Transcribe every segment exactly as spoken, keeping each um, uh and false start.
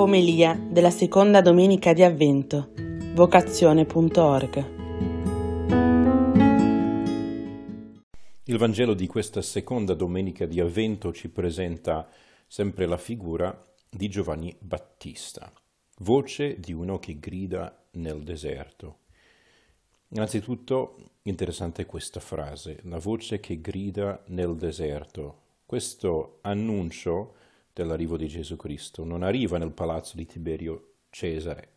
Omelia della seconda domenica di Avvento, vocazione punto org. Il Vangelo di questa seconda domenica di Avvento ci presenta sempre la figura di Giovanni Battista, voce di uno che grida nel deserto. Innanzitutto, interessante questa frase, la voce che grida nel deserto. Questo annuncio dell'arrivo di Gesù Cristo non arriva nel palazzo di Tiberio Cesare,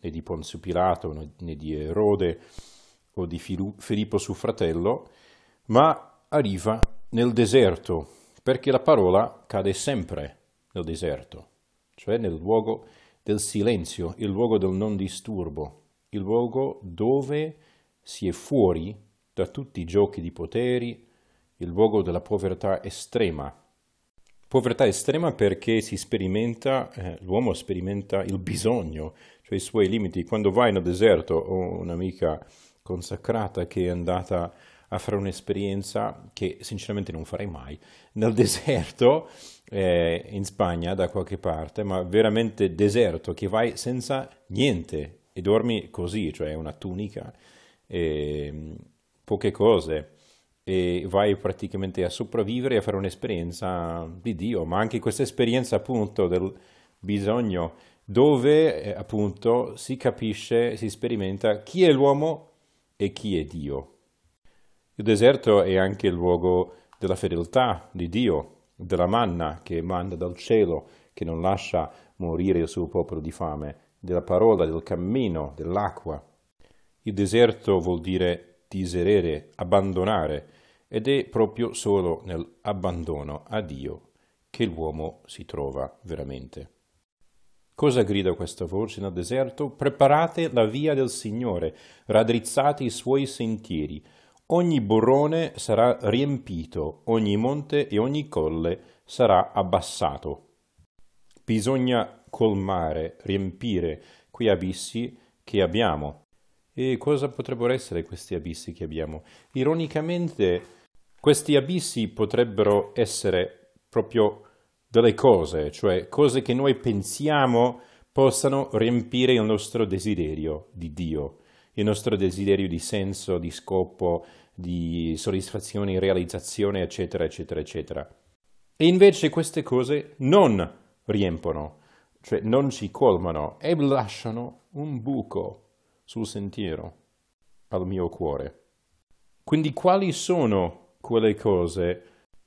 né di Ponzio Pilato, né di Erode o di Filippo suo fratello, ma arriva nel deserto, perché la parola cade sempre nel deserto, cioè nel luogo del silenzio, il luogo del non disturbo, il luogo dove si è fuori da tutti i giochi di poteri, il luogo della povertà estrema. Povertà estrema perché si sperimenta, eh, l'uomo sperimenta il bisogno, cioè i suoi limiti. Quando vai nel deserto, ho un'amica consacrata che è andata a fare un'esperienza che sinceramente non farei mai, nel deserto, eh, in Spagna da qualche parte, ma veramente deserto, che vai senza niente e dormi così, cioè una tunica, e poche cose, e vai praticamente a sopravvivere e a fare un'esperienza di Dio, ma anche questa esperienza appunto del bisogno, dove eh, appunto si capisce, si sperimenta chi è l'uomo e chi è Dio. Il deserto è anche il luogo della fedeltà di Dio, della manna che manda dal cielo, che non lascia morire il suo popolo di fame, della parola, del cammino, dell'acqua. Il deserto vuol dire diserere, abbandonare, ed è proprio solo nell'abbandono a Dio che l'uomo si trova veramente. Cosa grida questa voce nel deserto? Preparate la via del Signore, raddrizzate i suoi sentieri. Ogni burrone sarà riempito, ogni monte e ogni colle sarà abbassato. Bisogna colmare, riempire quei abissi che abbiamo. E cosa potrebbero essere questi abissi che abbiamo? Ironicamente, questi abissi potrebbero essere proprio delle cose, cioè cose che noi pensiamo possano riempire il nostro desiderio di Dio. Il nostro desiderio di senso, di scopo, di soddisfazione, realizzazione, eccetera, eccetera, eccetera. E invece queste cose non riempono, cioè non ci colmano e lasciano un buco sul sentiero, al mio cuore. Quindi quali sono quelle cose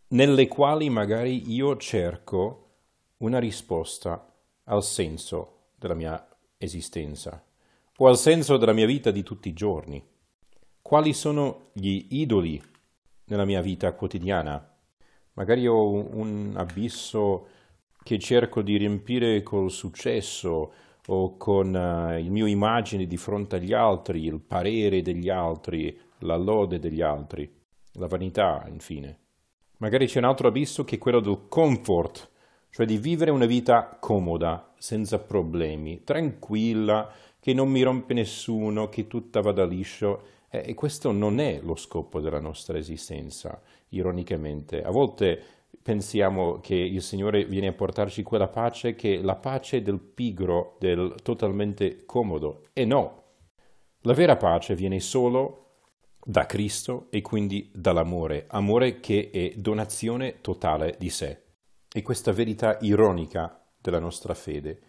nelle quali magari io cerco una risposta al senso della mia esistenza? O al senso della mia vita di tutti i giorni? Quali sono gli idoli nella mia vita quotidiana? Magari ho un abisso che cerco di riempire col successo o con uh, il mio immagine di fronte agli altri, il parere degli altri, la lode degli altri, la vanità, infine. Magari c'è un altro abisso che è quello del comfort, cioè di vivere una vita comoda, senza problemi, tranquilla, che non mi rompe nessuno, che tutta vada liscio. Eh, e questo non è lo scopo della nostra esistenza, ironicamente. A volte pensiamo che il Signore viene a portarci quella pace che è la pace del pigro, del totalmente comodo. E no, la vera pace viene solo da Cristo e quindi dall'amore, amore che è donazione totale di sé. E questa verità ironica della nostra fede,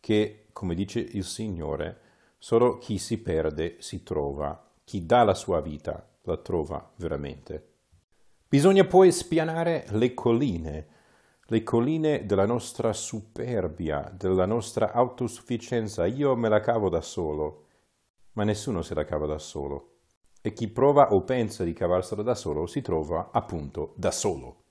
che, come dice il Signore, solo chi si perde si trova, chi dà la sua vita la trova veramente. Bisogna poi spianare le colline, le colline della nostra superbia, della nostra autosufficienza. Io me la cavo da solo, ma nessuno se la cava da solo. E chi prova o pensa di cavarsela da solo si trova appunto da solo.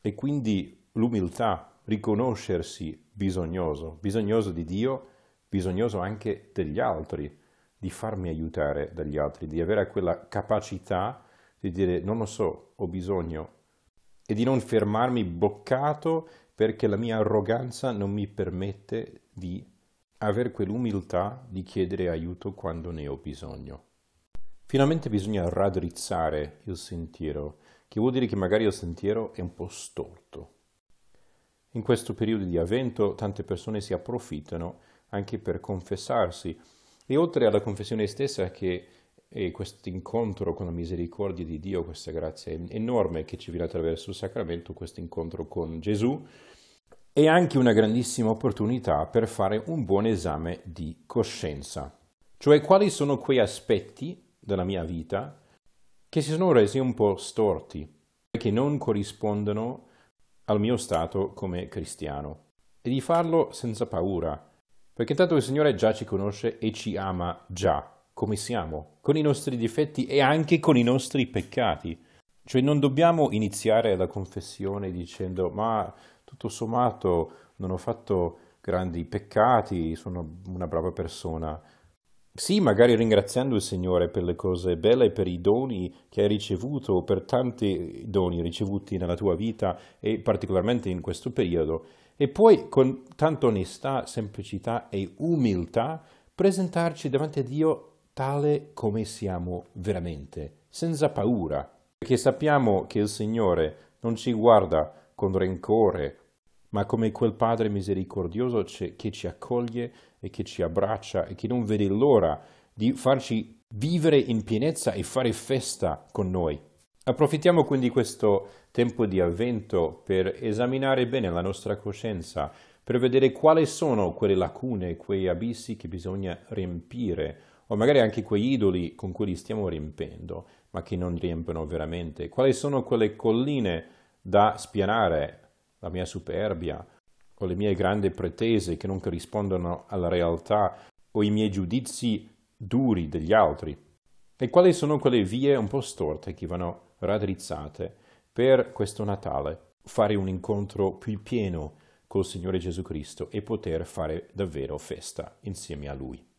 E quindi l'umiltà, riconoscersi bisognoso, bisognoso di Dio, bisognoso anche degli altri, di farmi aiutare dagli altri, di avere quella capacità di dire non lo so, ho bisogno, e di non fermarmi bloccato perché la mia arroganza non mi permette di avere quell'umiltà di chiedere aiuto quando ne ho bisogno. Finalmente bisogna raddrizzare il sentiero, che vuol dire che magari il sentiero è un po' storto. In questo periodo di Avvento tante persone si approfittano anche per confessarsi, e oltre alla confessione stessa che è questo incontro con la misericordia di Dio, questa grazia enorme che ci viene attraverso il sacramento, questo incontro con Gesù, è anche una grandissima opportunità per fare un buon esame di coscienza, cioè quali sono quei aspetti della mia vita che si sono resi un po' storti, che non corrispondono al mio stato come cristiano, e di farlo senza paura, perché tanto il Signore già ci conosce e ci ama già come siamo, con i nostri difetti e anche con i nostri peccati. Cioè non dobbiamo iniziare la confessione dicendo ma tutto sommato non ho fatto grandi peccati, sono una brava persona. Sì, magari ringraziando il Signore per le cose belle, per i doni che hai ricevuto, per tanti doni ricevuti nella tua vita e particolarmente in questo periodo, e poi con tanta onestà, semplicità e umiltà presentarci davanti a Dio tale come siamo veramente, senza paura, perché sappiamo che il Signore non ci guarda con rancore, ma come quel Padre misericordioso che ci accoglie e che ci abbraccia e che non vede l'ora di farci vivere in pienezza e fare festa con noi. Approfittiamo quindi di questo tempo di Avvento per esaminare bene la nostra coscienza, per vedere quali sono quelle lacune, quei abissi che bisogna riempire, o magari anche quegli idoli con cui li stiamo riempendo, ma che non riempiono veramente. Quali sono quelle colline da spianare? La mia superbia, o le mie grandi pretese che non corrispondono alla realtà, o i miei giudizi duri degli altri. E quali sono quelle vie un po' storte che vanno raddrizzate per questo Natale, fare un incontro più pieno col Signore Gesù Cristo e poter fare davvero festa insieme a Lui.